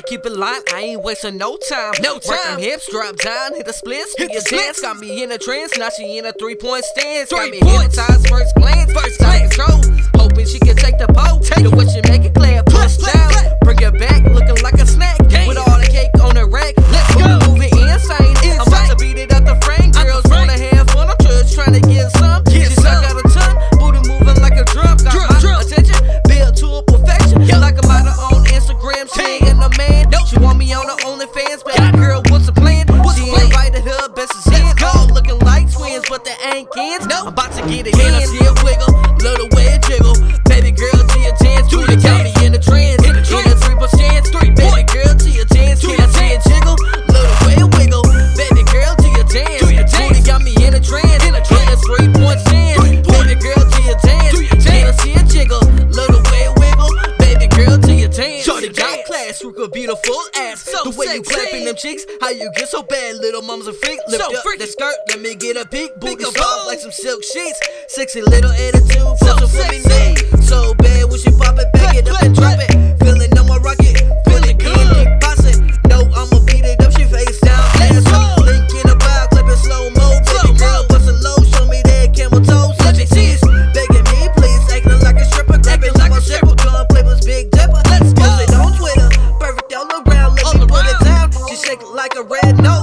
gotta keep it locked. I ain't wasting no time. No time. Work them hips, drop down, hit the splits, hit your dance. Got me in a trance, now she in a 3-point stance. Got me hypnotized first glance, first time control. Hoping she can take the pole. Take it, what you make it clear, push down. Bring it back, looking like a snack. With all the cake on the rack, let's go. Moving insane, I'm about to beat it up the frame. Girls wanna have fun, I'm just trying to get some. She suck out a ton, booty moving like a drum. Got my attention, built to a perfection. Like a model on Instagram, she ain't a man. She want me on the OnlyFans, but that girl, what's the plan? She invited her best as in. All looking like twins, but they ain't kids. I'm about to get it in, I see a wiggle, little way it jiggle. Baby girl, to your chance, do it, got me in the trance. Beautiful ass, so the way you clapping them cheeks, how you get so bad, little mom's a freak. Lift so up freaky. The skirt, let me get a peek. Booty soft like some silk sheets. Sexy little attitude, so sexy. Me. So bad when she pop it, back it up and drop it. Feeling on my rocket, feeling good. Kick boss it. No, I'ma beat it up. She face down, ass up. Link in a vibe, clap it slow mo. Baby girl, bustin' low, show me that camel toes. Let me tease, begging me please, acting like a stripper, clapping like a stripper. Gun play was big dipper. Let's go. She shake like a red nose.